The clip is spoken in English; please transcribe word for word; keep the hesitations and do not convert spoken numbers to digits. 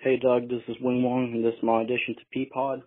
Hey Doug, this is Wing Wong, and this is my addition to Peapod.